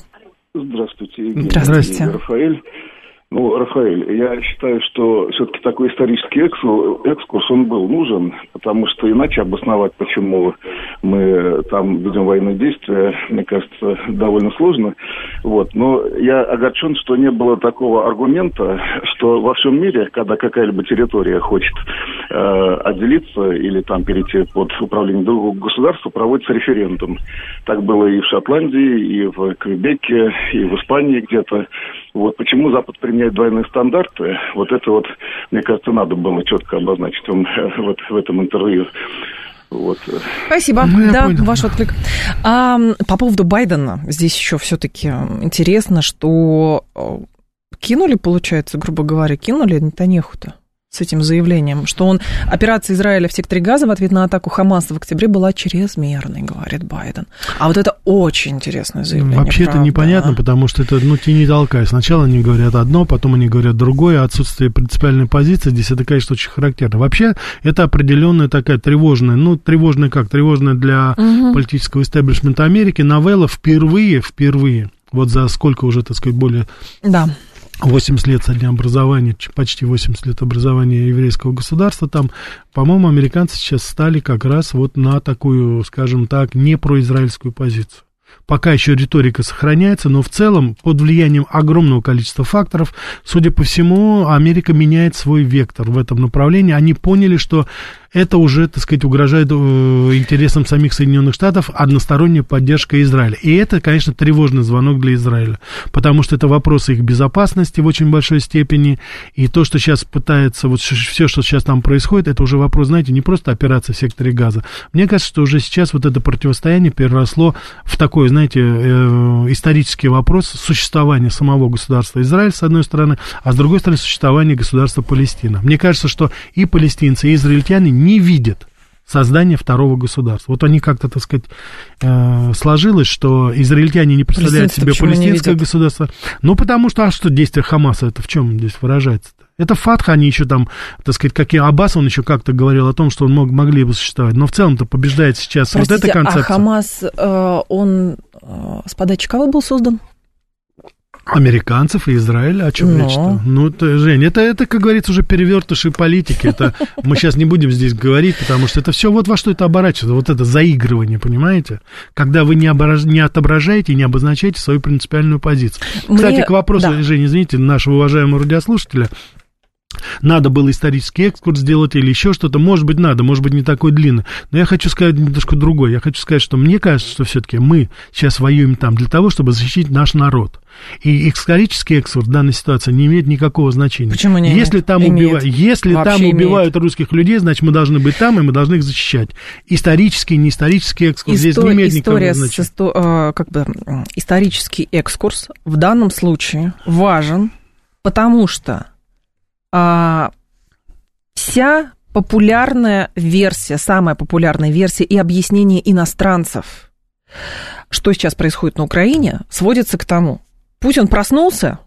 Здравствуйте, Евгений. Здравствуйте. Рафаэль. Ну, Рафаэль, я считаю, что все-таки такой исторический экскурс, он был нужен, потому что иначе обосновать, почему мы там ведем военные действия, мне кажется, довольно сложно. Вот. Но я огорчен, что не было такого аргумента, что во всем мире, когда какая-либо территория хочет отделиться или там перейти под управление другого государства, проводится референдум. Так было и в Шотландии, и в Квебеке, и в Испании где-то. Вот почему Запад применяет двойные стандарты, вот это вот, мне кажется, надо было четко обозначить вот в этом интервью. Вот. Спасибо. Ну, да, понял. Ваш отклик. По поводу Байдена, здесь еще все-таки интересно, что кинули, получается, грубо говоря, кинули Нетаньяху-то с этим заявлением, что он операция Израиля в секторе Газа в ответ на атаку Хамаса в октябре была чрезмерной, говорит Байден. А вот это очень интересное заявление. Вообще-то правда, непонятно, потому что это, тяни и толкай. Сначала они говорят одно, потом они говорят другое. Отсутствие принципиальной позиции здесь, это, конечно, очень характерно. Вообще, это определенная такая тревожная, тревожная для политического истеблишмента Америки новелла впервые, вот за сколько уже, более... Да. 80 лет со дня образования, почти 80 лет образования еврейского государства, там, по-моему, американцы сейчас стали как раз вот на такую, скажем так, не произраильскую позицию. Пока еще риторика сохраняется, но в целом под влиянием огромного количества факторов, судя по всему, Америка меняет свой вектор в этом направлении. Они поняли, что это уже, угрожает интересам самих Соединенных Штатов односторонняя поддержка Израиля. И это, конечно, тревожный звонок для Израиля, потому что это вопросы их безопасности в очень большой степени. И то, что сейчас пытается, все, что сейчас там происходит, это уже вопрос, не просто операция в секторе Газа. Мне кажется, что уже сейчас вот это противостояние переросло в такое, исторический вопрос существования самого государства Израиль, с одной стороны, а с другой стороны, существования государства Палестина. Мне кажется, что и палестинцы, и израильтяне не видят создания второго государства. Вот они как-то, сложилось, что израильтяне не представляют себе палестинское государство. Ну, потому что, действие Хамаса, это в чем здесь выражается-то? Это Фатха, они еще там, какие Аббас, он еще как-то говорил о том, что он могли бы существовать. Но в целом-то побеждает сейчас. Простите, вот эта концепция. А Хамас, он с подачи кого был создан? Американцев и Израиля, о чем речь-то? Жень, это, как говорится, уже перевертыши политики. Это мы сейчас не будем здесь говорить, потому что это все вот во что это оборачивается, вот это заигрывание, понимаете? Когда вы не отображаете и не обозначаете свою принципиальную позицию. Кстати, к вопросу, да. Жень, извините, нашего уважаемого радиослушателя, надо было исторический экскурс сделать или еще что-то. Может быть, надо, может быть, не такой длинный. Но я хочу сказать немножко другое. Я хочу сказать, что мне кажется, что все-таки мы сейчас воюем там для того, чтобы защитить наш народ. И исторический экскурс в данной ситуации не имеет никакого значения. Почему не имеет? Если там убивают русских людей, значит, мы должны быть там, и мы должны их защищать. Исторический, неисторический экскурс здесь не имеет никакого значения. Исторический экскурс в данном случае важен, потому что вся популярная версия, самая популярная версия и объяснение иностранцев, что сейчас происходит на Украине, сводится к тому. Путин проснулся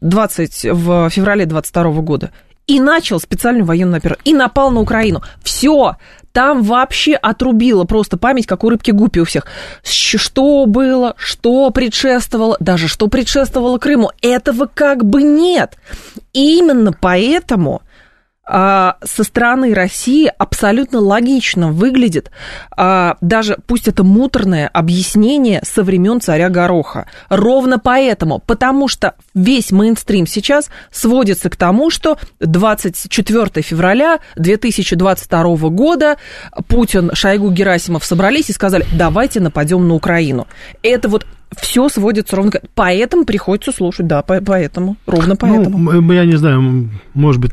в феврале 22 года и начал специальную военную операцию, и напал на Украину. Все, там вообще отрубила просто память, как у рыбки гуппи у всех. Что было, что предшествовало, даже что предшествовало Крыму, этого как бы нет. Именно поэтому со стороны России абсолютно логично выглядит даже, пусть это муторное объяснение со времен царя Гороха. Ровно поэтому, потому что весь мейнстрим сейчас сводится к тому, что 24 февраля 2022 года Путин, Шойгу, Герасимов собрались и сказали: давайте нападем на Украину. Это вот все сводится ровно к... Поэтому приходится слушать, да, поэтому, ровно поэтому. Ну, я не знаю, может быть,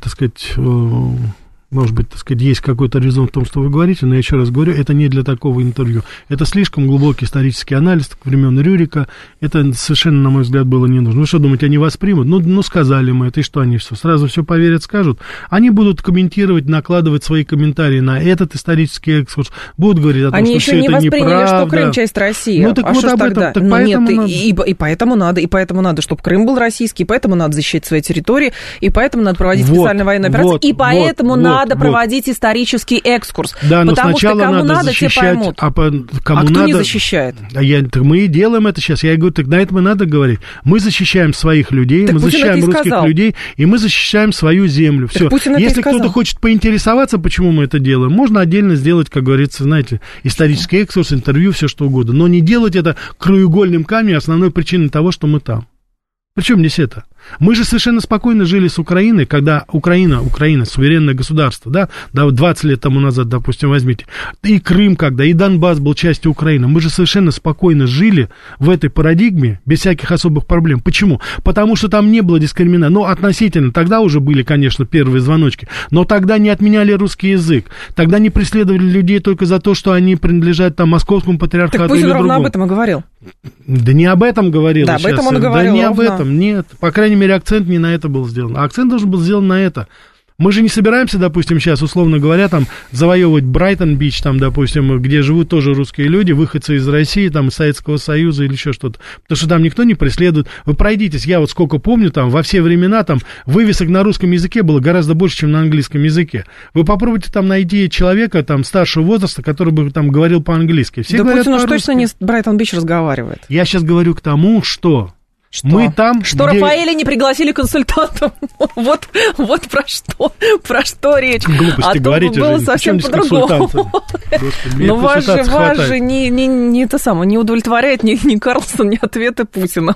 есть какой-то резон в том, что вы говорите, но я еще раз говорю, это не для такого интервью. Это слишком глубокий исторический анализ времен Рюрика. Это совершенно, на мой взгляд, было не нужно. Вы что думаете, они воспримут? Сказали мы это, и что они все? Сразу все поверят, скажут. Они будут комментировать, накладывать свои комментарии на этот исторический экскурс. Будут говорить о том, они что все это неправда. Они еще не восприняли, что Крым часть России. Поэтому надо, чтобы Крым был российский, и поэтому надо защищать свои территории, и поэтому надо проводить специальную военную операцию, и поэтому надо надо проводить исторический экскурс. Да, но потому сначала что кому надо защищать, те поймут. Кому кто надо, не защищает? Мы делаем это сейчас. Я говорю, так на этом и надо говорить. Мы защищаем своих людей, так мы Путин защищаем русских людей, и мы защищаем свою землю. Все. Если кто-то хочет поинтересоваться, почему мы это делаем, можно отдельно сделать, как говорится, знаете, исторический экскурс, интервью, все что угодно. Но не делать это краеугольным камнем основной причиной того, что мы там. Причем здесь это? Мы же совершенно спокойно жили с Украиной, когда Украина, суверенное государство, да, 20 лет тому назад, допустим, возьмите, и Крым когда, и Донбасс был частью Украины. Мы же совершенно спокойно жили в этой парадигме, без всяких особых проблем. Почему? Потому что там не было дискриминации. Ну, относительно, тогда уже были, конечно, первые звоночки, но тогда не отменяли русский язык, тогда не преследовали людей только за то, что они принадлежат там московскому патриархату или другому. Так Путин ровно об этом и говорил. Да не об этом говорил. Да, об этом он говорил. Да не об этом, нет. По крайней мере, акцент не на это был сделан. А акцент должен был сделан на это. Мы же не собираемся, допустим, сейчас, условно говоря, там, завоевывать Брайтон-Бич, там, допустим, где живут тоже русские люди, выходцы из России, там, из Советского Союза или еще что-то. Потому что там никто не преследует. Вы пройдитесь, я вот сколько помню, там, во все времена, там, вывесок на русском языке было гораздо больше, чем на английском языке. Вы попробуйте там найти человека, там, старшего возраста, который бы, там, говорил по-английски. Все да говорят Путин уж точно не с Брайтон-Бич разговаривает. Я сейчас говорю к тому, что? Мы там, что где... Рафаэля не пригласили консультантом. Вот про что речь. Глупости говорите же, совсем по-другому. Но вас же не удовлетворяет ни Карлсон, ни ответы Путина.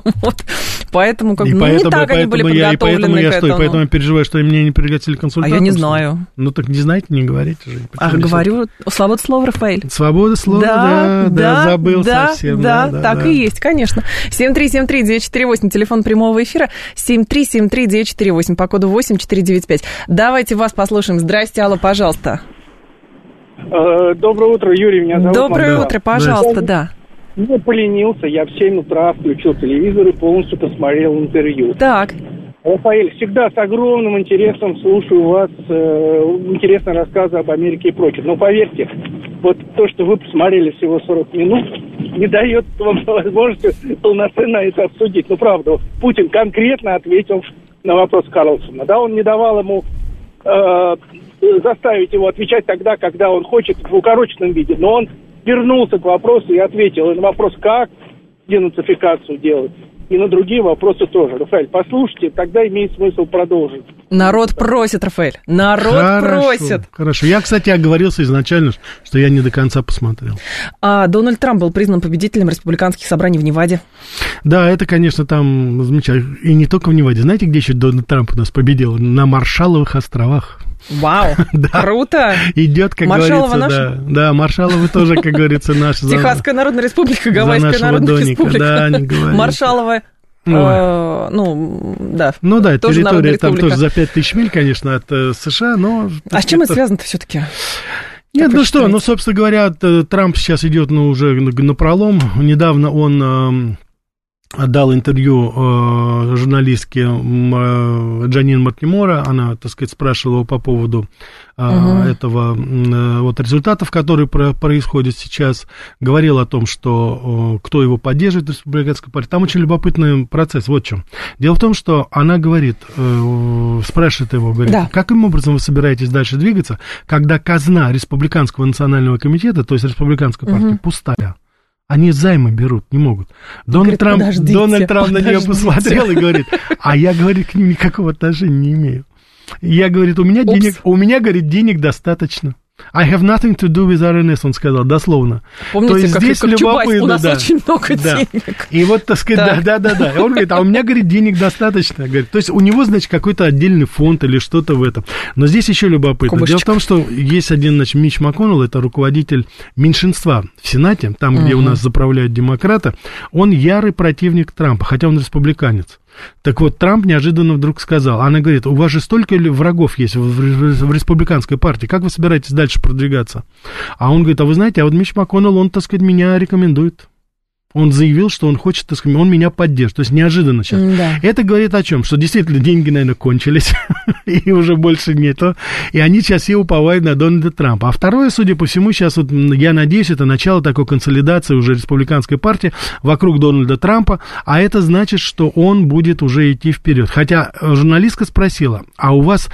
Поэтому как бы не так они были подготовлены к этому. Поэтому я переживаю, что меня не пригласили консультантом. А я не знаю. Ну так не знаете, не говорите же. А говорю, свобода слова, Рафаэль. Свобода слова, да, забыл совсем. Да, так и есть, конечно. 7373-948, телефон прямого эфира, 7373948, по коду 8495. Давайте вас послушаем. Здрасте, алло, пожалуйста. Доброе утро, Юрий, меня зовут. Доброе утро, пожалуйста, да. Ну, поленился, я в 7 утра включил телевизор и полностью посмотрел интервью. Так. Рафаэль, всегда с огромным интересом слушаю вас, интересные рассказы об Америке и прочем. Но поверьте, вот то, что вы посмотрели всего 40 минут, не дает вам возможности полноценно это обсудить. Ну, правда, Путин конкретно ответил на вопрос Карлсона. Да, он не давал ему заставить его отвечать тогда, когда он хочет, в укороченном виде. Но он вернулся к вопросу и ответил. И на вопрос, как денацификацию делать. И на другие вопросы тоже. Рафаэль, послушайте, тогда имеет смысл продолжить. Народ просит, Рафаэль. Народ просит. Хорошо. Я, кстати, оговорился изначально, что я не до конца посмотрел. А Дональд Трамп был признан победителем республиканских собраний в Неваде. Да, это, конечно, там замечательно. И не только в Неваде. Знаете, где еще Дональд Трамп у нас победил? На Маршалловых островах. Вау, да. Круто. Идет, как Маршалова говорится, наша? Да, Маршаловы тоже, как говорится, наша. Техасская Народная Республика, Гавайская Народная Республика. Маршалова. Ну, да. Ну, да, территория там тоже за 5000 миль, конечно, от США, но... А с чем это связано-то все-таки? Нет, ну что, ну, собственно говоря, Трамп сейчас идет уже на пролом. Недавно он... дал интервью журналистке Джанин Мартимора, она, так сказать, спрашивала его по поводу этого, вот, результатов, которые происходят сейчас, говорил о том, что кто его поддерживает, республиканская партия. Там очень любопытный процесс, вот в чем. Дело в том, что она говорит, спрашивает его, говорит, да. Каким образом вы собираетесь дальше двигаться, когда казна Республиканского национального комитета, то есть республиканской партии, пустая? Они займы берут, не могут. Дональд Трамп на нее посмотрел и говорит, а я, говорит, к ним никакого отношения не имею. Я, говорит, у меня, говорит, денег достаточно. I have nothing to do with RNS, он сказал, дословно. Помните, то есть как, здесь как любопытно, у нас очень много денег. И вот, так сказать, да. И он говорит, а у меня, говорит, денег достаточно. Говорит. То есть у него, значит, какой-то отдельный фонд или что-то в этом. Но здесь еще любопытно. Кубышечка. Дело в том, что есть один, значит, Митч МакКоннелл, это руководитель меньшинства в Сенате, там, где у нас заправляют демократы, он ярый противник Трампа, хотя он республиканец. Так вот, Трамп неожиданно вдруг сказал, она говорит, у вас же столько врагов есть в республиканской партии, как вы собираетесь дальше продвигаться? А он говорит, а вы знаете, а вот Митч МакКоннелл, он, так сказать, меня рекомендует. Он заявил, что он хочет, так сказать, он меня поддержит. То есть неожиданно сейчас. Да. Это говорит о чем? Что действительно деньги, наверное, кончились, и уже больше нету. И они сейчас все уповают на Дональда Трампа. А второе, судя по всему, сейчас, вот, я надеюсь, это начало такой консолидации уже республиканской партии вокруг Дональда Трампа. А это значит, что он будет уже идти вперед. Хотя журналистка спросила, а у вас...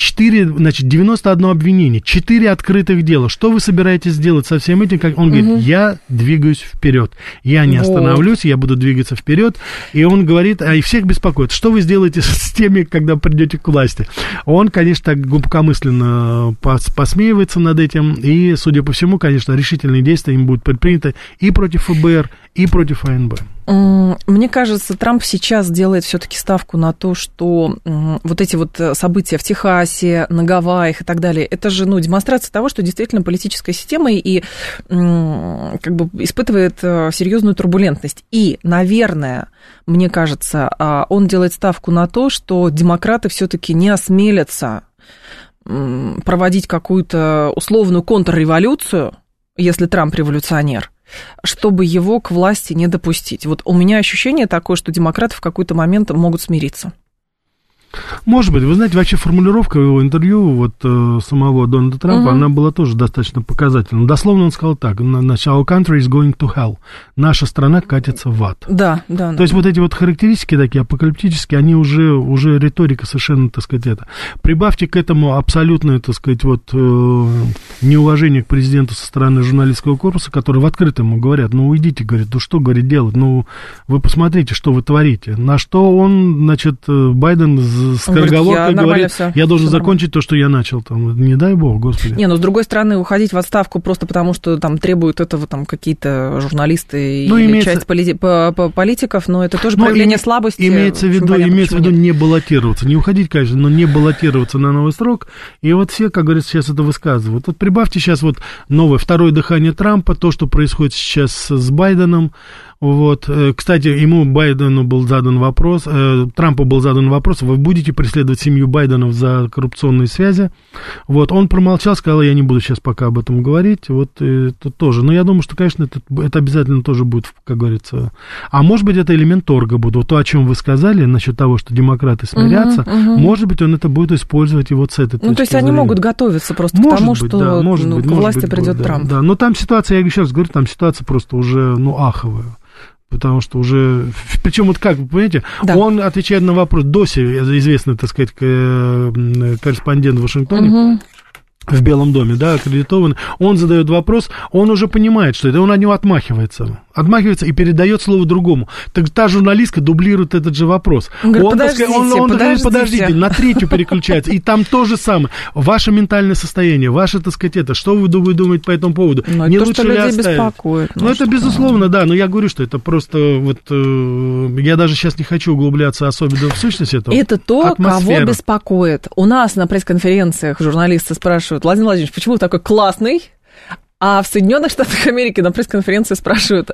91 обвинение, 4 открытых дела. Что вы собираетесь делать со всем этим? Он говорит, я двигаюсь вперед. Я не остановлюсь, я буду двигаться вперед. И он говорит, и всех беспокоит, что вы сделаете с теми, когда придете к власти? Он, конечно, так глубокомысленно посмеивается над этим. И, судя по всему, конечно, решительные действия им будут предприняты и против ФБР, и против АНБ. Мне кажется, Трамп сейчас делает все-таки ставку на то, что вот эти вот события в Техасе, на Гавайях и так далее, это же, демонстрация того, что действительно политическая система и испытывает серьезную турбулентность. И, наверное, мне кажется, он делает ставку на то, что демократы все-таки не осмелятся проводить какую-то условную контрреволюцию, если Трамп революционер, чтобы его к власти не допустить. Вот у меня ощущение такое, что демократы в какой-то момент могут смириться. Может быть. Вы знаете, вообще формулировка его интервью самого Дональда Трампа, она была тоже достаточно показательна. Дословно он сказал так: «Our country is going to hell». Наша страна катится в ад. Да. То есть вот эти вот характеристики такие апокалиптические, они уже риторика совершенно, это. Прибавьте к этому абсолютное, неуважение к президенту со стороны журналистского корпуса, которые в открытом ему говорят, уйдите, говорит, что делать, вы посмотрите, что вы творите. На что он, Байден скороговоркой говорит, я должен закончить то, что я начал. Не дай бог, господи. С другой стороны, уходить в отставку просто потому, что требуют этого какие-то журналисты часть политиков, но это тоже проявление слабости. Имеется в виду не баллотироваться. Не уходить, конечно, но не баллотироваться на новый срок. И все, как говорится, сейчас это высказывают. Прибавьте сейчас новое, второе дыхание Трампа, то, что происходит сейчас с Байденом. Кстати, Трампу был задан вопрос, вы будете преследовать семью Байденов за коррупционные связи? Он промолчал, сказал, я не буду сейчас пока об этом говорить, это тоже. Но я думаю, что, конечно, это обязательно тоже будет, как говорится. А может быть, это элемент торга будет. То, о чем вы сказали, насчет того, что демократы смирятся, может быть, он это будет использовать и с этой точки зрения. То есть они могут готовиться просто к тому, что к власти придет Трамп. Да, но там ситуация, я еще раз говорю, там ситуация просто уже, аховая. Потому что уже... Причем вы понимаете, он отвечает на вопрос. Доси, известный, корреспондент в Вашингтоне, в Белом доме, аккредитованный, он задает вопрос, он уже понимает, что это, он от него отмахивается и передает слово другому. Так та журналистка дублирует этот же вопрос. Он говорит, подождите, на третью переключается, и там то же самое. Ваше ментальное состояние, ваше, что вы думаете по этому поводу? Не лучше ли оставить? Это безусловно, да, но я говорю, что это просто, я даже сейчас не хочу углубляться особенно в сущность этого. Это то, кого беспокоит. У нас на пресс-конференциях журналисты спрашивают, Владимир Владимирович, почему вы такой классный? А в Соединенных Штатах Америки на пресс-конференции спрашивают,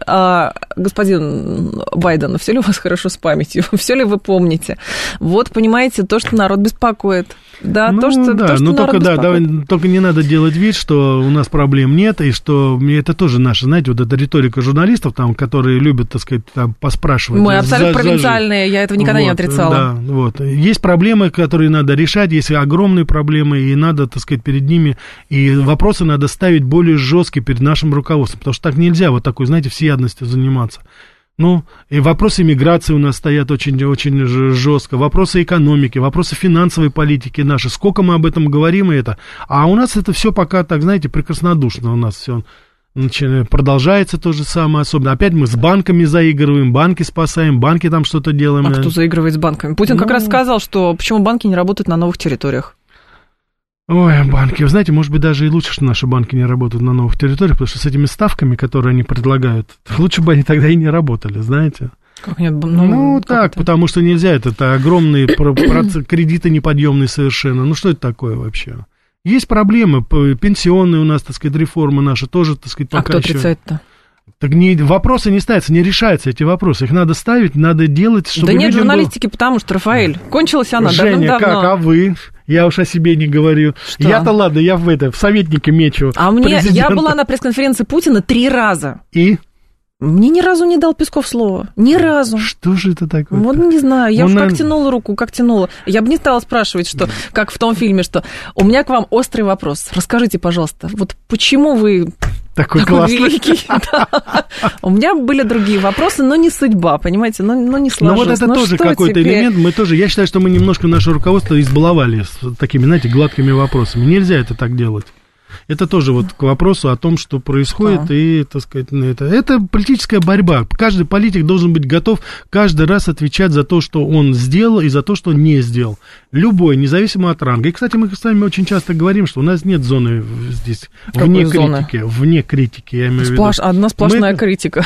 господин Байден, все ли у вас хорошо с памятью, все ли вы помните? Понимаете, то, что народ беспокоит. Только не надо делать вид, что у нас проблем нет, и что это тоже наша, эта риторика журналистов, которые любят, поспрашивать. Мы абсолютно провинциальные, я этого никогда не отрицала. Есть проблемы, которые надо решать, есть огромные проблемы, и надо, перед ними, и вопросы надо ставить более жестко, перед нашим руководством, потому что так нельзя такой, всеядностью заниматься. И вопросы миграции у нас стоят очень-очень жестко, вопросы экономики, вопросы финансовой политики наши, сколько мы об этом говорим, а у нас это все пока, прекраснодушно у нас все продолжается то же самое, особенно. Опять мы с банками заигрываем, банки спасаем, банки там что-то делаем. А кто заигрывает с банками? Путин как раз сказал, что почему банки не работают на новых территориях. Ой, банки. Вы знаете, может быть, даже и лучше, что наши банки не работают на новых территориях, потому что с этими ставками, которые они предлагают, лучше бы они тогда и не работали, знаете. Как нет, потому что нельзя, это огромные кредиты неподъемные совершенно. Что это такое вообще? Есть проблемы, пенсионные у нас, реформы наши тоже, пока еще... А кто отрицает-то? Вопросы не ставятся, не решаются эти вопросы. Их надо ставить, надо делать, чтобы... Да нет журналистики, потому что, Рафаэль, кончилась она давным-давно. Женя, как, а вы? Я уж о себе не говорю. Что? Я-то ладно, я в советнике мечу. А мне, я была на пресс-конференции Путина 3 раза. И? Мне ни разу не дал Песков слово. Ни разу. Что же это такое? Не знаю. Я как тянула руку, как тянула. Я бы не стала спрашивать, что, как в том фильме, что у меня к вам острый вопрос. Расскажите, пожалуйста, почему вы Такой классный. Великий, да. У меня были другие вопросы, но не судьба, понимаете, но не сложилось. Но вот это тоже какой-то элемент, мы тоже, я считаю, что мы немножко наше руководство избаловали с такими, знаете, гладкими вопросами. Нельзя это так делать. Это тоже вот к вопросу о том, что происходит, и, так сказать, это политическая борьба. Каждый политик должен быть готов каждый раз отвечать за то, что он сделал, и за то, что не сделал. Любой, независимо от ранга. И, кстати, мы с вами очень часто говорим, что у нас нет зоны здесь вне критики, я имею в виду. Одна сплошная критика.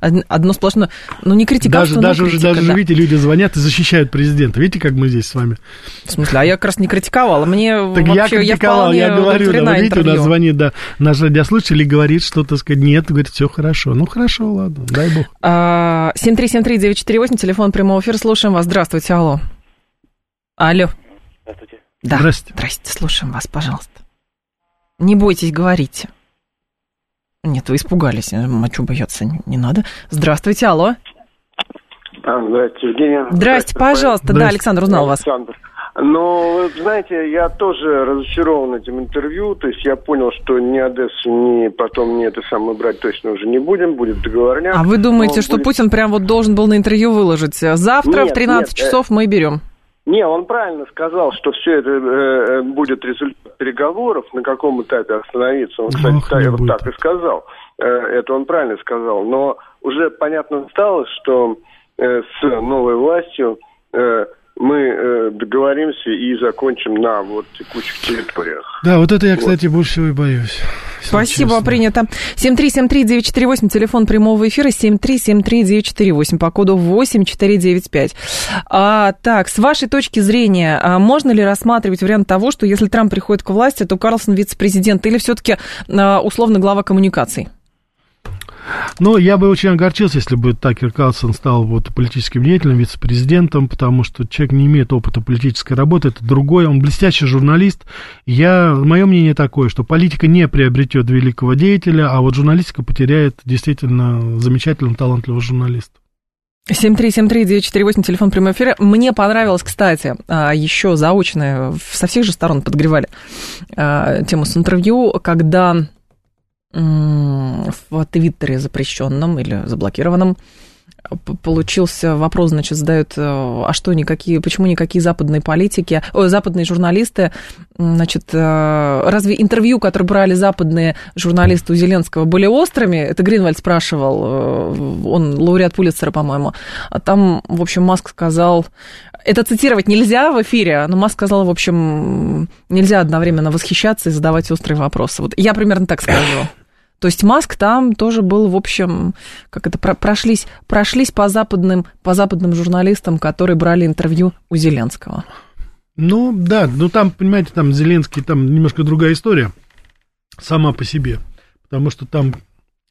Одно сплошное, но не критиканство, даже, критика. Даже, да. Видите, люди звонят и защищают президента. Видите, как мы здесь с вами. В смысле? А я как раз не критиковала. Мне так вообще, я критиковала, я говорю, да, вот видите, у нас звонит, да, наш радиослушатель и говорит, что, так сказать, нет, говорит, все хорошо. Ну, хорошо, ладно, дай бог. 7373948, телефон прямого эфира, слушаем вас. Здравствуйте, алло. Алло. Здравствуйте. Да. Здравствуйте, слушаем вас, пожалуйста. Не бойтесь, говорите. Нет, вы испугались, а чего бояться не надо. Здравствуйте, алло. Здравствуйте, Евгения. Здравствуйте, пожалуйста, да, Александр узнал вас. Александр. Но, знаете, я тоже разочарован этим интервью, то есть я понял, что ни Одессу, ни потом ни это самое брать точно уже не будем, будет договорняк. А вы думаете, что будет... Путин прям вот должен был на интервью выложить? Завтра в 13 часов мы берем. Не, он правильно сказал, что все это будет результат переговоров, на каком этапе остановиться. Он, кстати, так и сказал. Это он правильно сказал. Но уже понятно стало, что с новой властью... мы договоримся и закончим на вот текущих территориях. Да, вот это я, кстати, больше всего и боюсь. Спасибо, принято. 7373948, телефон прямого эфира, 7373948, по коду 8495. Так, с вашей точки зрения, можно ли рассматривать вариант того, что если Трамп приходит к власти, то Карлсон вице-президент или все-таки условно глава коммуникаций? Но я бы очень огорчился, если бы Такер Карлсон стал вот политическим деятелем, вице-президентом, потому что человек не имеет опыта политической работы, это другое, он блестящий журналист. Мое мнение такое, что политика не приобретет великого деятеля, а вот журналистика потеряет действительно замечательного, талантливого журналиста. 7373948, телефон прямого эфира. Мне понравилось, кстати, еще заочное, со всех же сторон подогревали тему с интервью, когда... в Твиттере запрещенном или заблокированном получился вопрос, значит, задают, а что почему никакие западные журналисты, значит, разве интервью, которые брали западные журналисты у Зеленского, были острыми? Это Гринвальд спрашивал, он лауреат Пулитцера, по-моему. А там, в общем, Маск сказал, это цитировать нельзя в эфире, но Маск сказал, в общем, нельзя одновременно восхищаться и задавать острые вопросы. Вот я примерно так скажу. То есть Маск там тоже был, в общем, как это, прошлись по западным журналистам, которые брали интервью у Зеленского. Ну, да, но там, понимаете, там Зеленский, там немножко другая история сама по себе, потому что там,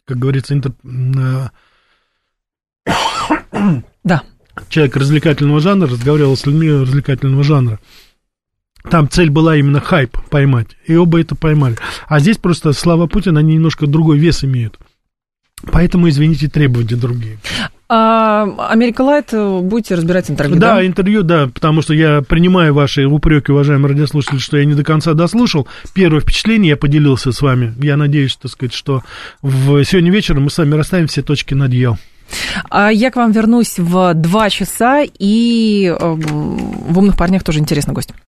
как говорится, да. Человек развлекательного жанра разговаривал с людьми развлекательного жанра. Там цель была именно хайп поймать, и оба это поймали. А здесь просто слова Путина, они немножко другой вес имеют. Поэтому, извините, требования другие. Америка Лайт, будете разбирать интервью, да? Да, интервью, да, потому что я принимаю ваши упреки, уважаемые радиослушатели, что я не до конца дослушал. Первое впечатление я поделился с вами. Я надеюсь, так сказать, что сегодня вечером мы с вами расставим все точки над «и». Я к вам вернусь в 2 часа, и в «Умных парнях» тоже интересный гость.